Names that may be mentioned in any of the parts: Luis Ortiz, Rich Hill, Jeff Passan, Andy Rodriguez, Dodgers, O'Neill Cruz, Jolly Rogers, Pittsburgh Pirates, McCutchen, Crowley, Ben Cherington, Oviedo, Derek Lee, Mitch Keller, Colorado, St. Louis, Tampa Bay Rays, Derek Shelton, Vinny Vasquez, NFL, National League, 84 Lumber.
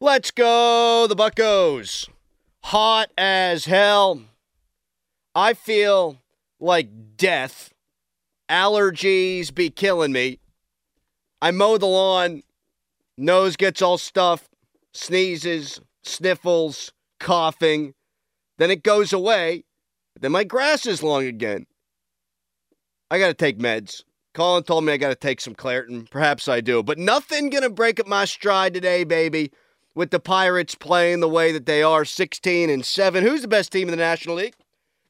Let's go, the Buccos. Hot as hell. I feel like death. Allergies be killing me. I mow the lawn. Nose gets all stuffed. Sneezes, sniffles, coughing. Then it goes away. Then my grass is long again. I got to take meds. Colin told me I got to take some Claritin. Perhaps I do. But nothing going to break up my stride today, baby, with the Pirates playing the way that they are, 16-7. Who's the best team in the National League?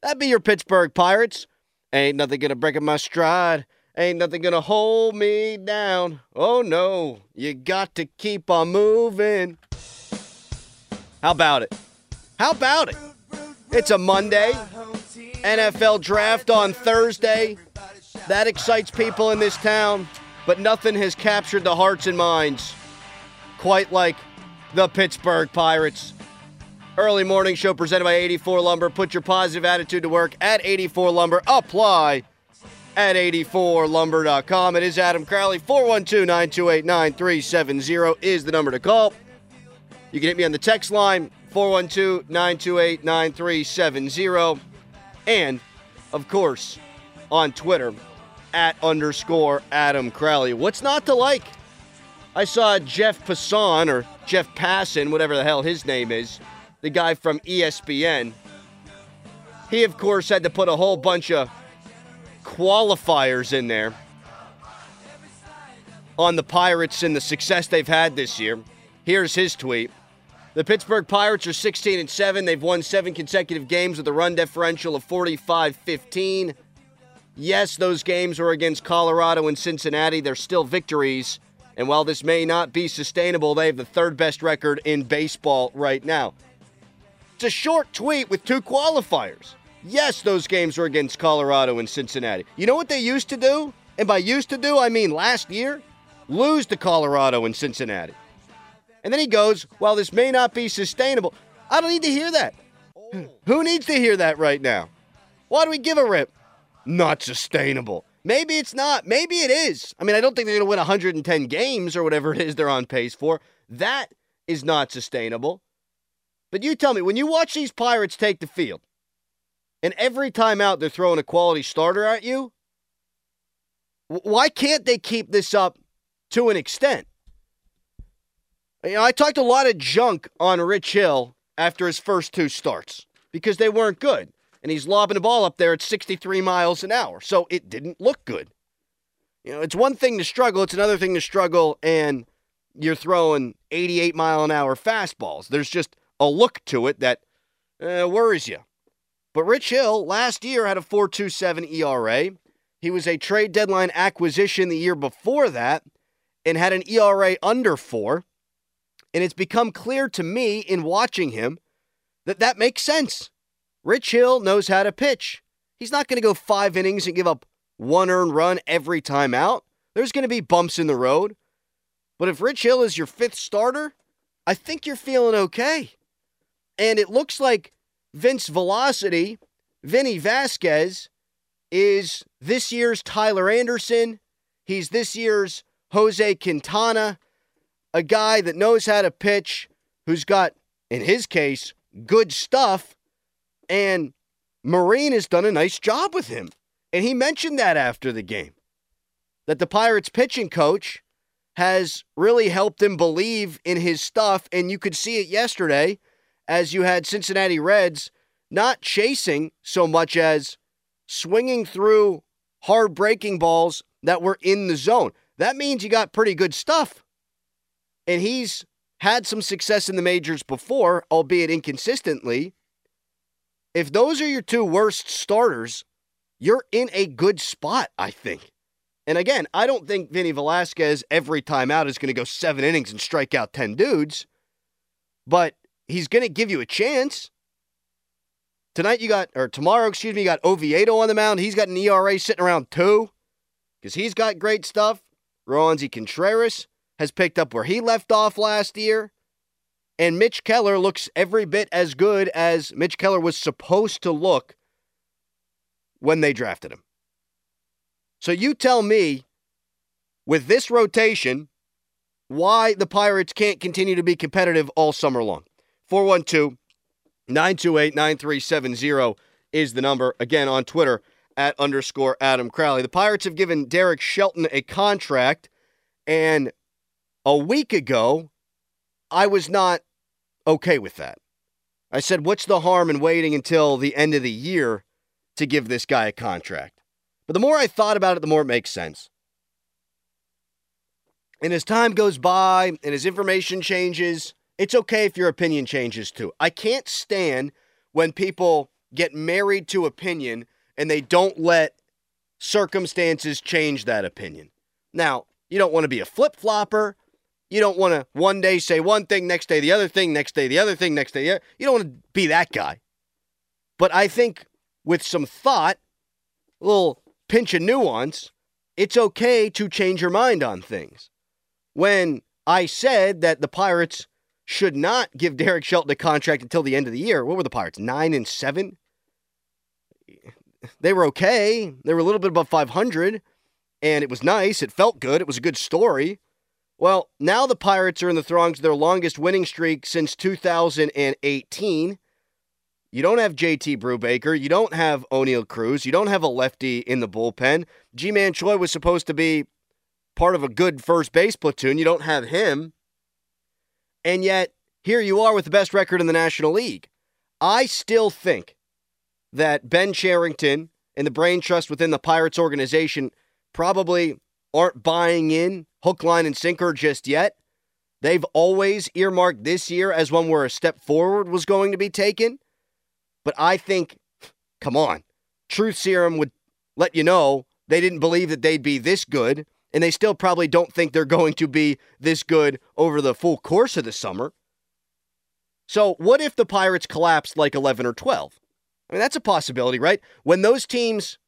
That'd be your Pittsburgh Pirates. Ain't nothing going to break up my stride. Ain't nothing going to hold me down. Oh, no. You got to keep on moving. How about it? How about it? It's a Monday. NFL draft on Thursday. That excites people in this town, but nothing has captured the hearts and minds quite like the Pittsburgh Pirates. Early morning show presented by 84 Lumber. Put your positive attitude to work at 84 Lumber. Apply at 84lumber.com. It is Adam Crowley. 412-928-9370 is the number to call. You can hit me on the text line, 412-928-9370. And, of course, on Twitter, @_Adam Crowley. What's not to like? I saw Jeff Passan, or Jeff Passan, whatever the hell his name is, the guy from ESPN. He, of course, had to put a whole bunch of qualifiers in there on the Pirates and the success they've had this year. Here's his tweet. The Pittsburgh Pirates are 16-7. They've won 7 consecutive games with a run differential of 45-15. Yes, those games were against Colorado and Cincinnati. They're still victories. And while this may not be sustainable, they have the 3rd best record in baseball right now. It's a short tweet with 2 qualifiers. Yes, those games were against Colorado and Cincinnati. You know what they used to do? And by used to do, I mean last year. Lose to Colorado and Cincinnati. And then he goes, well, this may not be sustainable. I don't need to hear that. Who needs to hear that right now? Why do we give a rip? Not sustainable. Maybe it's not. Maybe it is. I mean, I don't think they're going to win 110 games or whatever it is they're on pace for. That is not sustainable. But you tell me, when you watch these Pirates take the field, and every time out they're throwing a quality starter at you, why can't they keep this up to an extent? You know, I talked a lot of junk on Rich Hill after his first 2 starts because they weren't good. And he's lobbing the ball up there at 63 miles an hour. So it didn't look good. You know, it's one thing to struggle. It's another thing to struggle and you're throwing 88 mile an hour fastballs. There's just a look to it that worries you. But Rich Hill last year had a 4.27 ERA. He was a trade deadline acquisition the year before that and had an ERA under 4. And it's become clear to me in watching him that that makes sense. Rich Hill knows how to pitch. He's not going to go 5 innings and give up 1 earned run every time out. There's going to be bumps in the road. But if Rich Hill is your 5th starter, I think you're feeling okay. And it looks like Vince Velocity, Vinny Vasquez, is this year's Tyler Anderson. He's this year's Jose Quintana, a guy that knows how to pitch, who's got, in his case, good stuff. And Marine has done a nice job with him. And he mentioned that after the game, that the Pirates pitching coach has really helped him believe in his stuff. And you could see it yesterday as you had Cincinnati Reds not chasing so much as swinging through hard breaking balls that were in the zone. That means you got pretty good stuff. And he's had some success in the majors before, albeit inconsistently. If those are your 2 worst starters, you're in a good spot, I think. And again, I don't think Vinny Velasquez every time out is going to go 7 innings and strike out 10 dudes. But he's going to give you a chance. Tomorrow, you got Oviedo on the mound. He's got an ERA sitting around 2 because he's got great stuff. Roansy Contreras has picked up where he left off last year. And Mitch Keller looks every bit as good as Mitch Keller was supposed to look when they drafted him. So you tell me, with this rotation, why the Pirates can't continue to be competitive all summer long. 412-928-9370 is the number. Again, on Twitter, @_Adam Crowley. The Pirates have given Derek Shelton a contract, and a week ago, I was not okay with that. I said, what's the harm in waiting until the end of the year to give this guy a contract? But the more I thought about it, the more it makes sense. And as time goes by and as information changes, it's okay if your opinion changes too. I can't stand when people get married to opinion and they don't let circumstances change that opinion. Now, you don't want to be a flip-flopper. You don't want to one day say one thing, next day the other thing, next day the other thing, next day the other. You don't want to be that guy. But I think with some thought, a little pinch of nuance, it's okay to change your mind on things. When I said that the Pirates should not give Derek Shelton a contract until the end of the year, what were the Pirates, 9-7? They were okay. They were a little bit above 500, and it was nice. It felt good. It was a good story. Well, now the Pirates are in the throngs of their longest winning streak since 2018. You don't have JT Brubaker. You don't have O'Neill Cruz. You don't have a lefty in the bullpen. G-Man Choi was supposed to be part of a good first base platoon. You don't have him. And yet, here you are with the best record in the National League. I still think that Ben Cherington and the brain trust within the Pirates organization probably aren't buying in hook, line, and sinker just yet. They've always earmarked this year as one where a step forward was going to be taken. But I think, come on, truth serum would let you know they didn't believe that they'd be this good, and they still probably don't think they're going to be this good over the full course of the summer. So what if the Pirates collapsed like 11 or 12? I mean, that's a possibility, right? When those teams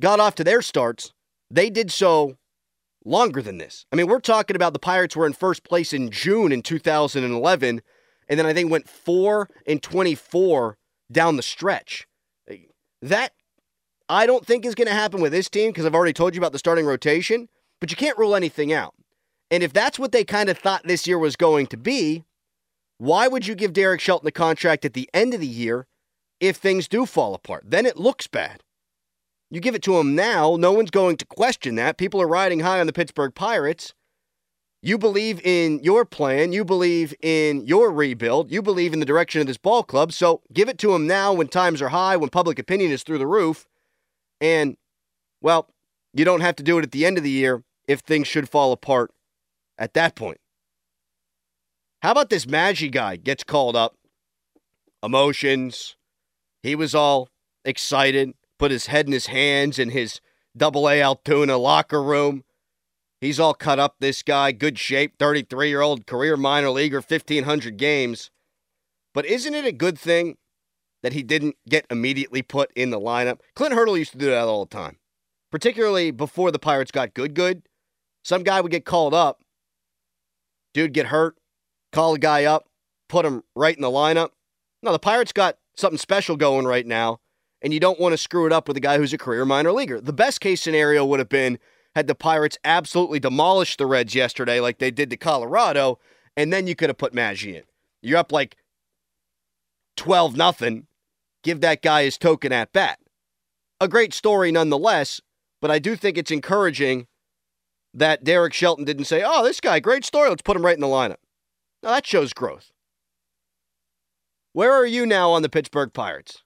got off to their starts, they did so longer than this. I mean, we're talking about the Pirates were in first place in June in 2011, and then I think went 4-24 down the stretch. That, I don't think, is going to happen with this team because I've already told you about the starting rotation, but you can't rule anything out. And if that's what they kind of thought this year was going to be, why would you give Derek Shelton the contract at the end of the year if things do fall apart? Then it looks bad. You give it to him now, no one's going to question that. People are riding high on the Pittsburgh Pirates. You believe in your plan. You believe in your rebuild. You believe in the direction of this ball club. So give it to him now when times are high, when public opinion is through the roof. And, well, you don't have to do it at the end of the year if things should fall apart at that point. How about this Maggi guy gets called up? Emotions. He was all excited. Put his head in his hands in his double-A Altoona locker room. He's all cut up, this guy. Good shape, 33-year-old, career minor leaguer, 1,500 games. But isn't it a good thing that he didn't get immediately put in the lineup? Clint Hurdle used to do that all the time, particularly before the Pirates got good. Some guy would get called up. Dude get hurt, call a guy up, put him right in the lineup. No, the Pirates got something special going right now, and you don't want to screw it up with a guy who's a career minor leaguer. The best-case scenario would have been had the Pirates absolutely demolished the Reds yesterday like they did to Colorado, and then you could have put Maggi in. You're up like 12-0. Give that guy his token at bat. A great story nonetheless, but I do think it's encouraging that Derek Shelton didn't say, oh, this guy, great story, let's put him right in the lineup. Now, that shows growth. Where are you now on the Pittsburgh Pirates?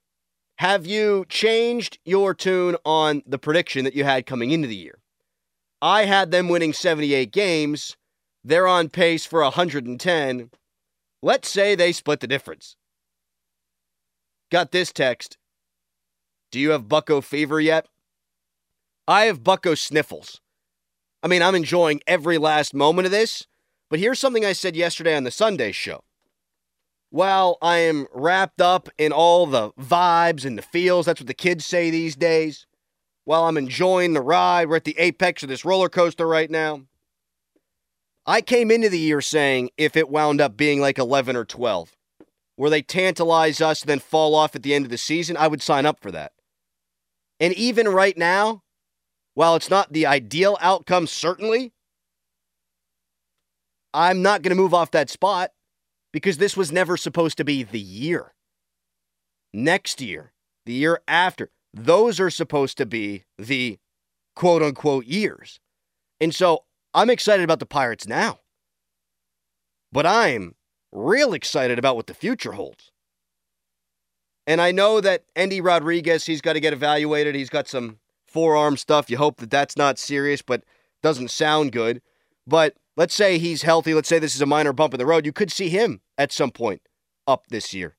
Have you changed your tune on the prediction that you had coming into the year? I had them winning 78 games. They're on pace for 110. Let's say they split the difference. Got this text. Do you have Bucco fever yet? I have Bucco sniffles. I mean, I'm enjoying every last moment of this, but here's something I said yesterday on the Sunday show. While I am wrapped up in all the vibes and the feels, that's what the kids say these days, while I'm enjoying the ride, we're at the apex of this roller coaster right now, I came into the year saying if it wound up being like 11 or 12, where they tantalize us and then fall off at the end of the season, I would sign up for that. And even right now, while it's not the ideal outcome, certainly, I'm not going to move off that spot because this was never supposed to be the year. Next year, the year after, those are supposed to be the quote-unquote years. And so I'm excited about the Pirates now. But I'm real excited about what the future holds. And I know that Andy Rodriguez, he's got to get evaluated. He's got some forearm stuff. You hope that that's not serious, but doesn't sound good. But let's say he's healthy. Let's say this is a minor bump in the road. You could see him at some point up this year.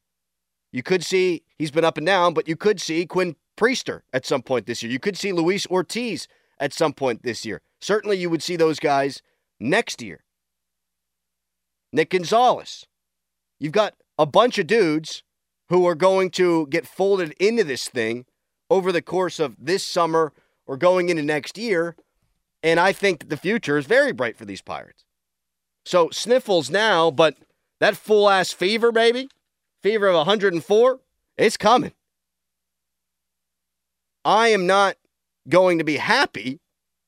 You could see, he's been up and down, but you could see Quinn Priester at some point this year. You could see Luis Ortiz at some point this year. Certainly you would see those guys next year. Nick Gonzalez. You've got a bunch of dudes who are going to get folded into this thing over the course of this summer or going into next year. And I think that the future is very bright for these Pirates. So sniffles now, but that full-ass fever, baby, fever of 104, it's coming. I am not going to be happy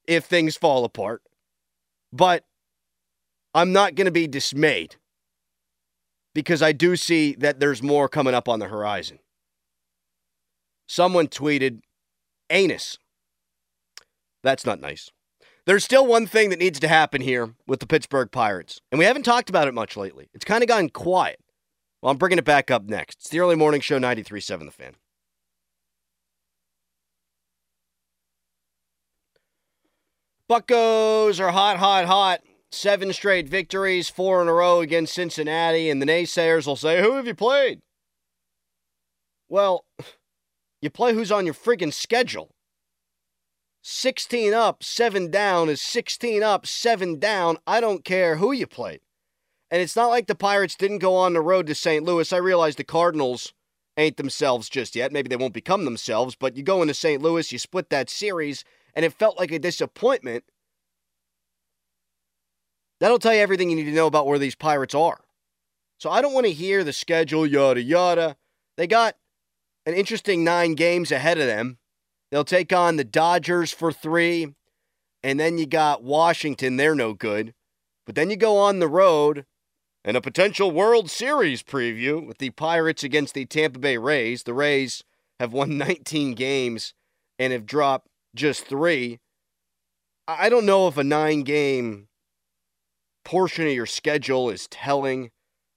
if things fall apart, but I'm not going to be dismayed because I do see that there's more coming up on the horizon. Someone tweeted, anus. That's not nice. There's still one thing that needs to happen here with the Pittsburgh Pirates, and we haven't talked about it much lately. It's kind of gotten quiet. Well, I'm bringing it back up next. It's the Early Morning Show, 93.7 The Fan. Buccos are hot, hot, hot. 7 straight victories, 4 in a row against Cincinnati, and the naysayers will say, who have you played? Well, you play who's on your friggin' schedule. 16 up, 7 down is 16 up, 7 down. I don't care who you played. And it's not like the Pirates didn't go on the road to St. Louis. I realize the Cardinals ain't themselves just yet. Maybe they won't become themselves, but you go into St. Louis, you split that series, and it felt like a disappointment. That'll tell you everything you need to know about where these Pirates are. So I don't want to hear the schedule, yada, yada. They got an interesting 9 games ahead of them. They'll take on the Dodgers for 3, and then you got Washington. They're no good. But then you go on the road and a potential World Series preview with the Pirates against the Tampa Bay Rays. The Rays have won 19 games and have dropped just 3. I don't know if a 9-game portion of your schedule is telling.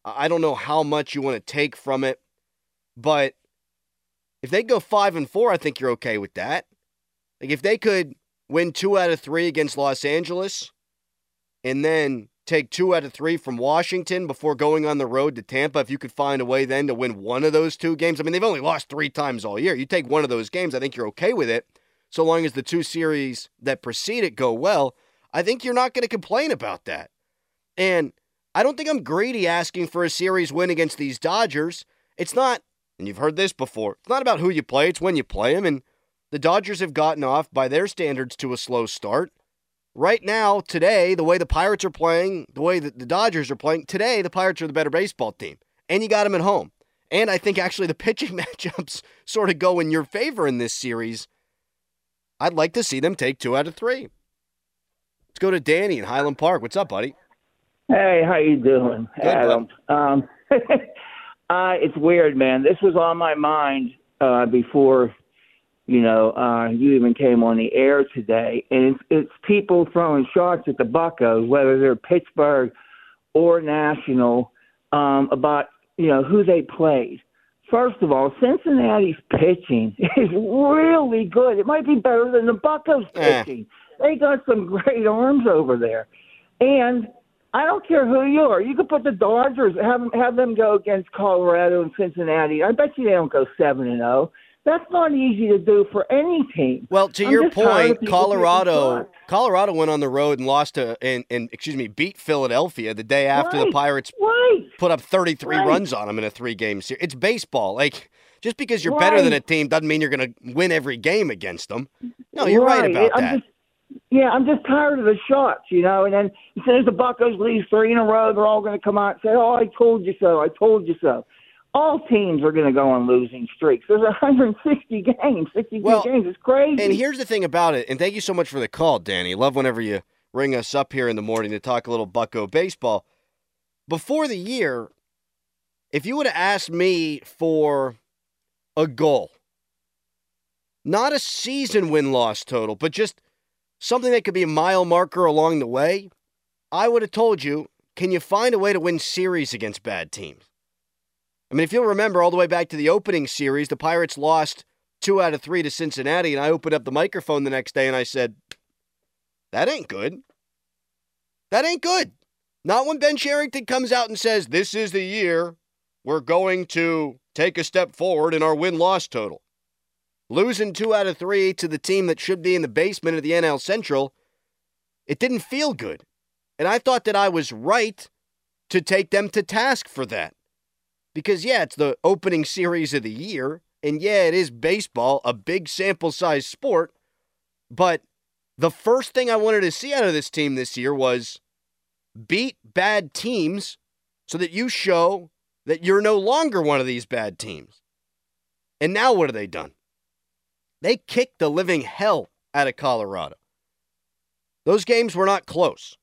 I don't know how much you want to take from it, but if they go 5-4, I think you're okay with that. Like if they could win 2 out of 3 against Los Angeles and then take 2 out of 3 from Washington before going on the road to Tampa, if you could find a way then to win one of those 2 games. I mean, they've only lost 3 times all year. You take one of those games, I think you're okay with it. So long as the 2 series that precede it go well, I think you're not going to complain about that. And I don't think I'm greedy asking for a series win against these Dodgers. It's not, and you've heard this before, it's not about who you play, it's when you play them. And the Dodgers have gotten off, by their standards, to a slow start. Right now, today, the way the Pirates are playing, the way that the Dodgers are playing, today the Pirates are the better baseball team. And you got them at home. And I think actually the pitching matchups sort of go in your favor in this series. I'd like to see them take 2 out of 3. Let's go to Danny in Highland Park. What's up, buddy? Hey, how you doing, Adam? It's weird, man. This was on my mind before, you even came on the air today. And it's people throwing shots at the Buccos, whether they're Pittsburgh or National, about, who they played. First of all, Cincinnati's pitching is really good. It might be better than the Buccos pitching. They got some great arms over there. And I don't care who you are. You could put the Dodgers, have them go against Colorado and Cincinnati. I bet you they don't go 7-0. That's not easy to do for any team. Well, to your point, Colorado went on the road and lost to beat Philadelphia the day after the Pirates put up 33 runs on them in a 3-game series. It's baseball. Like, just because you're better than a team doesn't mean you're going to win every game against them. No, you're right about that. I'm just tired of the shots, And then as soon as the Buccos lose 3 in a row, they're all going to come out and say, oh, I told you so, I told you so. All teams are going to go on losing streaks. There's 62 games. It's crazy. And here's the thing about it, and thank you so much for the call, Danny. Love whenever you ring us up here in the morning to talk a little Bucco baseball. Before the year, if you would have asked me for a goal, not a season win-loss total, but just something that could be a mile marker along the way, I would have told you, can you find a way to win series against bad teams? I mean, if you'll remember all the way back to the opening series, the Pirates lost 2 out of 3 to Cincinnati, and I opened up the microphone the next day and I said, that ain't good. That ain't good. Not when Ben Cherington comes out and says, this is the year we're going to take a step forward in our win-loss total. Losing 2 out of 3 to the team that should be in the basement of the NL Central, it didn't feel good. And I thought that I was right to take them to task for that. Because, yeah, it's the opening series of the year, and, yeah, it is baseball, a big sample-size sport, but the first thing I wanted to see out of this team this year was beat bad teams so that you show that you're no longer one of these bad teams. And now what have they done? They kicked the living hell out of Colorado. Those games were not close.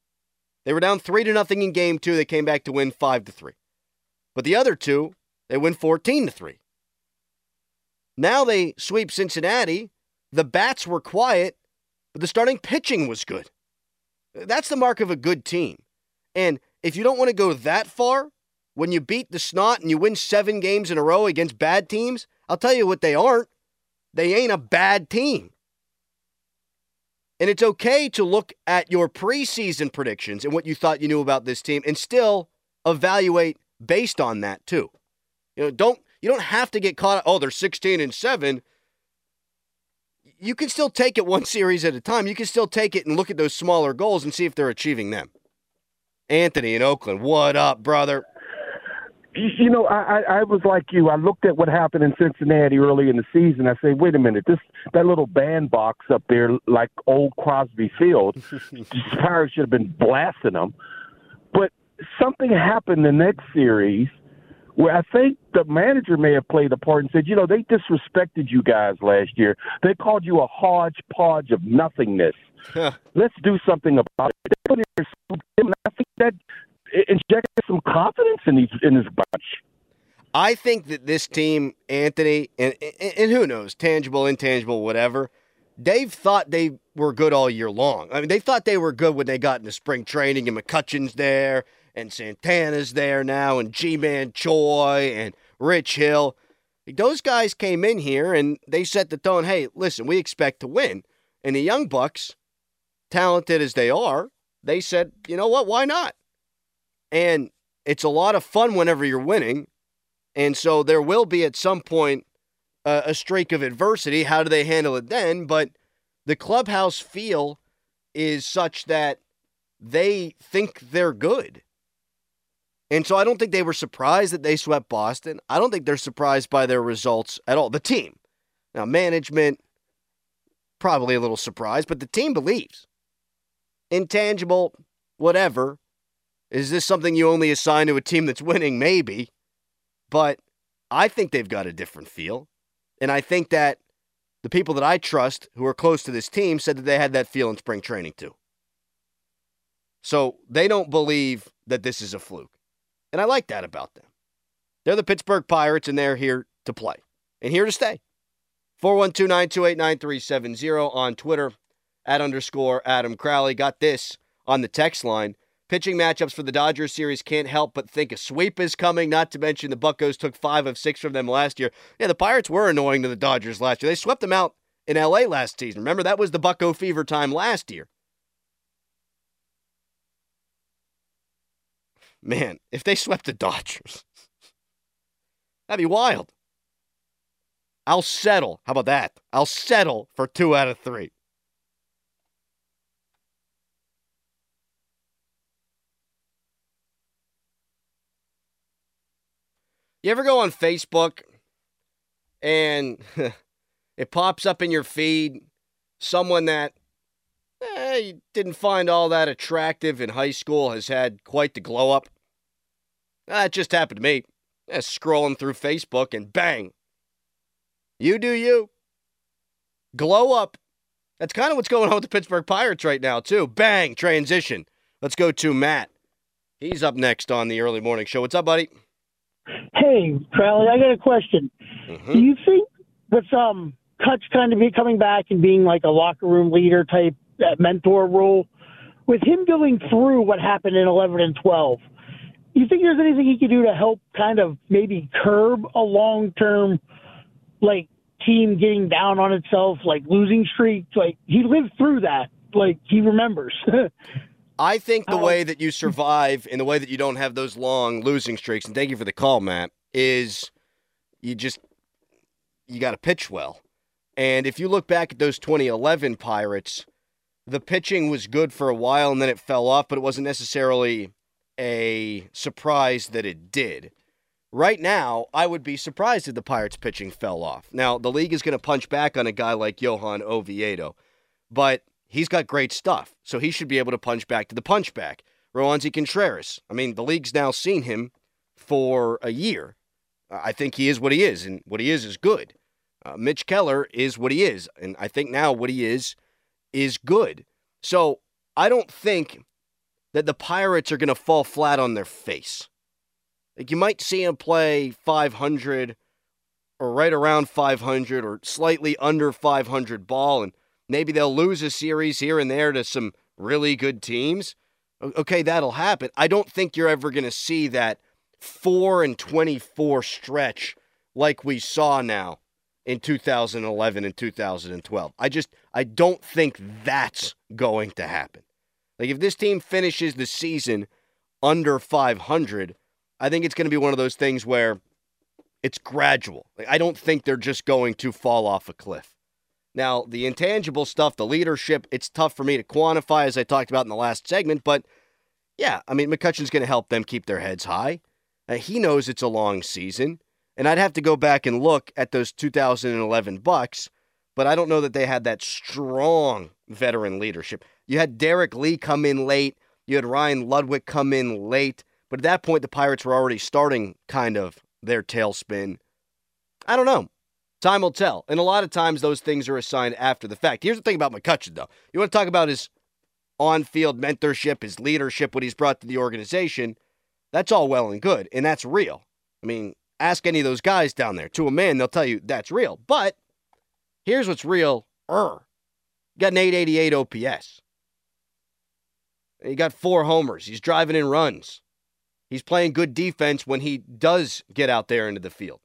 They were down 3-0 in game 2. They came back to win 5-3. But the other two, they win 14-3. Now they sweep Cincinnati. The bats were quiet, but the starting pitching was good. That's the mark of a good team. And if you don't want to go that far, when you beat the snot and you win 7 games in a row against bad teams, I'll tell you what they aren't. They ain't a bad team. And it's okay to look at your preseason predictions and what you thought you knew about this team and still evaluate based on that too. You know, you don't have to get caught, oh, they're 16-7. You can still take it one series at a time. You can still take it and look at those smaller goals and see if they're achieving them. Anthony in Oakland, what up, brother? You know, I was like you. I looked at what happened in Cincinnati early in the season. I say, wait a minute, that little bandbox up there, like old Crosby Field, the Pirates should have been blasting them. But something happened the next series where I think the manager may have played a part and said, you know, they disrespected you guys last year. They called you a hodgepodge of nothingness. Let's do something about it. And I think that injected some confidence in this bunch. I think that this team, Anthony, and who knows, tangible, intangible, whatever, they've thought they were good all year long. I mean, they thought they were good when they got into spring training and McCutchen's there and Santana's there now and G-Man Choi and Rich Hill. Those guys came in here and they set the tone, hey, listen, we expect to win. And the Young Bucks, talented as they are, they said, you know what, why not? And it's a lot of fun whenever you're winning. And so there will be at some point a streak of adversity. How do they handle it then? But the clubhouse feel is such that they think they're good. And so I don't think they were surprised that they swept Boston. I don't think they're surprised by their results at all. The team. Now, management, probably a little surprised, but the team believes. Intangible, whatever. Is this something you only assign to a team that's winning? Maybe. But I think they've got a different feel. And I think that the people that I trust who are close to this team said that they had that feel in spring training too. So they don't believe that this is a fluke. And I like that about them. They're the Pittsburgh Pirates, and they're here to play. And here to stay. 412-928-9370 on Twitter, @_Adam Crowley. Got this on the text line. Pitching matchups for the Dodgers series can't help but think a sweep is coming, not to mention the Buccos took 5 of 6 from them last year. Yeah, the Pirates were annoying to the Dodgers last year. They swept them out in L.A. last season. Remember, that was the Bucco fever time last year. Man, if they swept the Dodgers, that'd be wild. I'll settle. How about that? I'll settle for 2 out of 3. You ever go on Facebook and it pops up in your feed someone that you didn't find all that attractive in high school has had quite the glow up? That just happened to me. Scrolling through Facebook and bang. You do you. Glow up. That's kind of what's going on with the Pittsburgh Pirates right now, too. Bang, transition. Let's go to Matt. He's up next on the Early Morning Show. What's up, buddy? Hey, Crowley, I got a question. Mm-hmm. Do you think with Kutch kind of coming back and being like a locker room leader type, that mentor role, with him going through what happened in 11 and 12, do you think there's anything he could do to help kind of maybe curb a long-term, like, team getting down on itself, like losing streak? Like, he lived through that. Like, he remembers. I think the way that you survive and the way that you don't have those long losing streaks, and thank you for the call, Matt, is you got to pitch well. And if you look back at those 2011 Pirates, the pitching was good for a while and then it fell off, but it wasn't necessarily a surprise that it did. Right now, I would be surprised if the Pirates' pitching fell off. Now, the league is going to punch back on a guy like Johan Oviedo, but he's got great stuff, so he should be able to punch back to the punch back. Roansy Contreras, I mean, the league's now seen him for a year. I think he is what he is, and what he is good. Mitch Keller is what he is, and I think now what he is good. So I don't think that the Pirates are going to fall flat on their face. Like, you might see him play 500 or right around 500 or slightly under 500 ball, and maybe they'll lose a series here and there to some really good teams. Okay, that'll happen. I don't think you're ever going to see that 4-24 stretch like we saw now in 2011 and 2012. I don't think that's going to happen. Like, if this team finishes the season under 500, I think it's going to be one of those things where it's gradual. Like, I don't think they're just going to fall off a cliff. Now, the intangible stuff, the leadership, it's tough for me to quantify, as I talked about in the last segment. But, yeah, I mean, McCutchen's going to help them keep their heads high. He knows it's a long season. And I'd have to go back and look at those 2011 Bucks, but I don't know that they had that strong veteran leadership. You had Derek Lee come in late. You had Ryan Ludwig come in late. But at that point, the Pirates were already starting kind of their tailspin. I don't know. Time will tell. And a lot of times those things are assigned after the fact. Here's the thing about McCutchen, though. You want to talk about his on-field mentorship, his leadership, what he's brought to the organization. That's all well and good, and that's real. I mean, ask any of those guys down there. To a man, they'll tell you that's real. But here's what's real. You got an 888 OPS. And you got 4 homers. He's driving in runs. He's playing good defense when he does get out there into the field.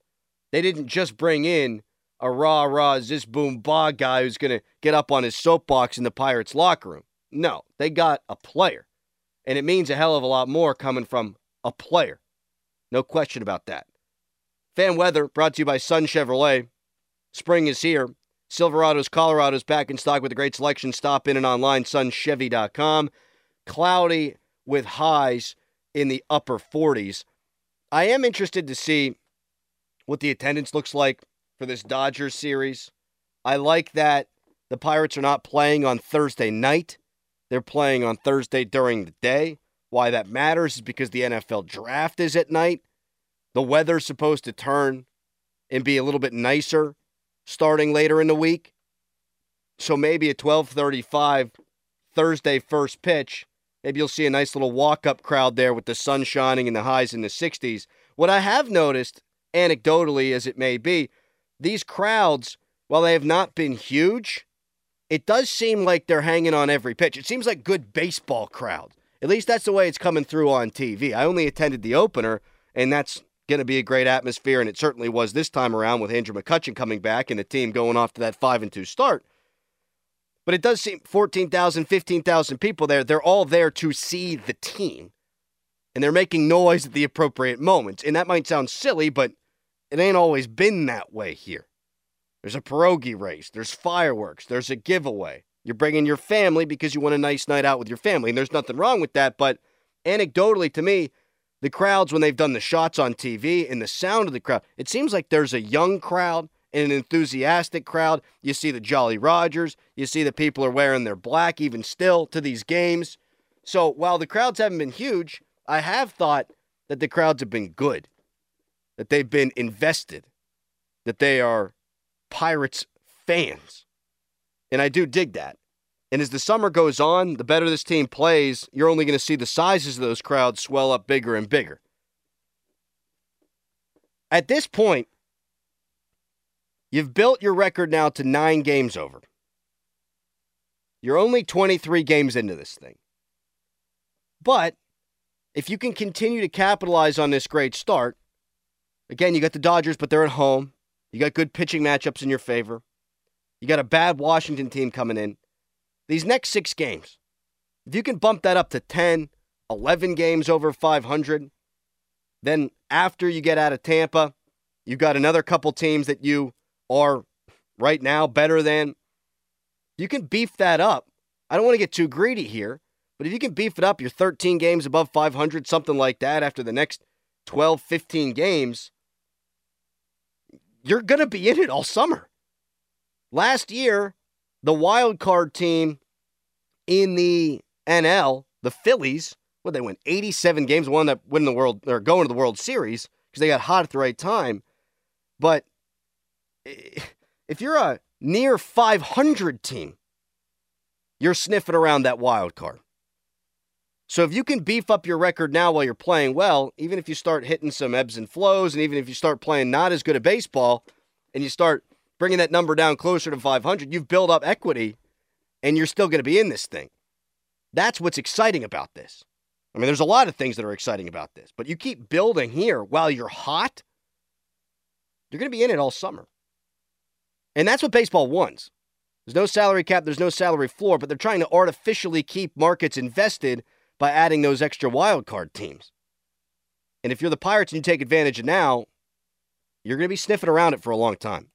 They didn't just bring in a rah-rah, ziz-boom-bah guy who's going to get up on his soapbox in the Pirates' locker room. No, they got a player. And it means a hell of a lot more coming from a player. No question about that. Fan weather brought to you by Sun Chevrolet. Spring is here. Silverado's Colorado's back in stock with a great selection. Stop in and online, sunchevy.com. Cloudy with highs in the upper 40s. I am interested to see what the attendance looks like for this Dodgers series. I like that the Pirates are not playing on Thursday night. They're playing on Thursday during the day. Why that matters is because the NFL draft is at night. The weather's supposed to turn and be a little bit nicer starting later in the week. So maybe at 12:35 Thursday first pitch, maybe you'll see a nice little walk-up crowd there with the sun shining and the highs in the 60s. What I have noticed, anecdotally as it may be, these crowds, while they have not been huge, it does seem like they're hanging on every pitch. It seems like good baseball crowd. At least that's the way it's coming through on TV. I only attended the opener, and that's going to be a great atmosphere, and it certainly was this time around with Andrew McCutchen coming back and the team going off to that 5-2 start. But it does seem 14,000, 15,000 people there. They're all there to see the team. And they're making noise at the appropriate moments. And that might sound silly, but it ain't always been that way here. There's a pierogi race. There's fireworks. There's a giveaway. You're bringing your family because you want a nice night out with your family. And there's nothing wrong with that. But anecdotally, to me, the crowds, when they've done the shots on TV and the sound of the crowd, it seems like there's a young crowd and an enthusiastic crowd. You see the Jolly Rogers. You see the people are wearing their black even still to these games. So while the crowds haven't been huge, I have thought that the crowds have been good, that they've been invested, that they are Pirates fans. And I do dig that. And as the summer goes on, the better this team plays, you're only going to see the sizes of those crowds swell up bigger and bigger. At this point, you've built your record now to 9 games over. You're only 23 games into this thing. But if you can continue to capitalize on this great start, again, you got the Dodgers, but they're at home. You got good pitching matchups in your favor. You got a bad Washington team coming in. These next 6 games, if you can bump that up to 10, 11 games over 500, then after you get out of Tampa, you got another couple teams that you are right now better than. You can beef that up. I don't want to get too greedy here, but if you can beef it up, you're 13 games above 500, something like that, after the next 12, 15 games, you're going to be in it all summer. Last year, the wild card team in the NL, the Phillies, what they went 87 games, won that win the world or going to the World Series because they got hot at the right time. But if you're a near 500 team, you're sniffing around that wild card. So if you can beef up your record now while you're playing well, even if you start hitting some ebbs and flows, and even if you start playing not as good a baseball, and you start bringing that number down closer to 500, you've built up equity, and you're still going to be in this thing. That's what's exciting about this. I mean, there's a lot of things that are exciting about this, but you keep building here while you're hot, you're going to be in it all summer. And that's what baseball wants. There's no salary cap, there's no salary floor, but they're trying to artificially keep markets invested by adding those extra wild card teams. And if you're the Pirates and you take advantage of now, you're going to be sniffing around it for a long time.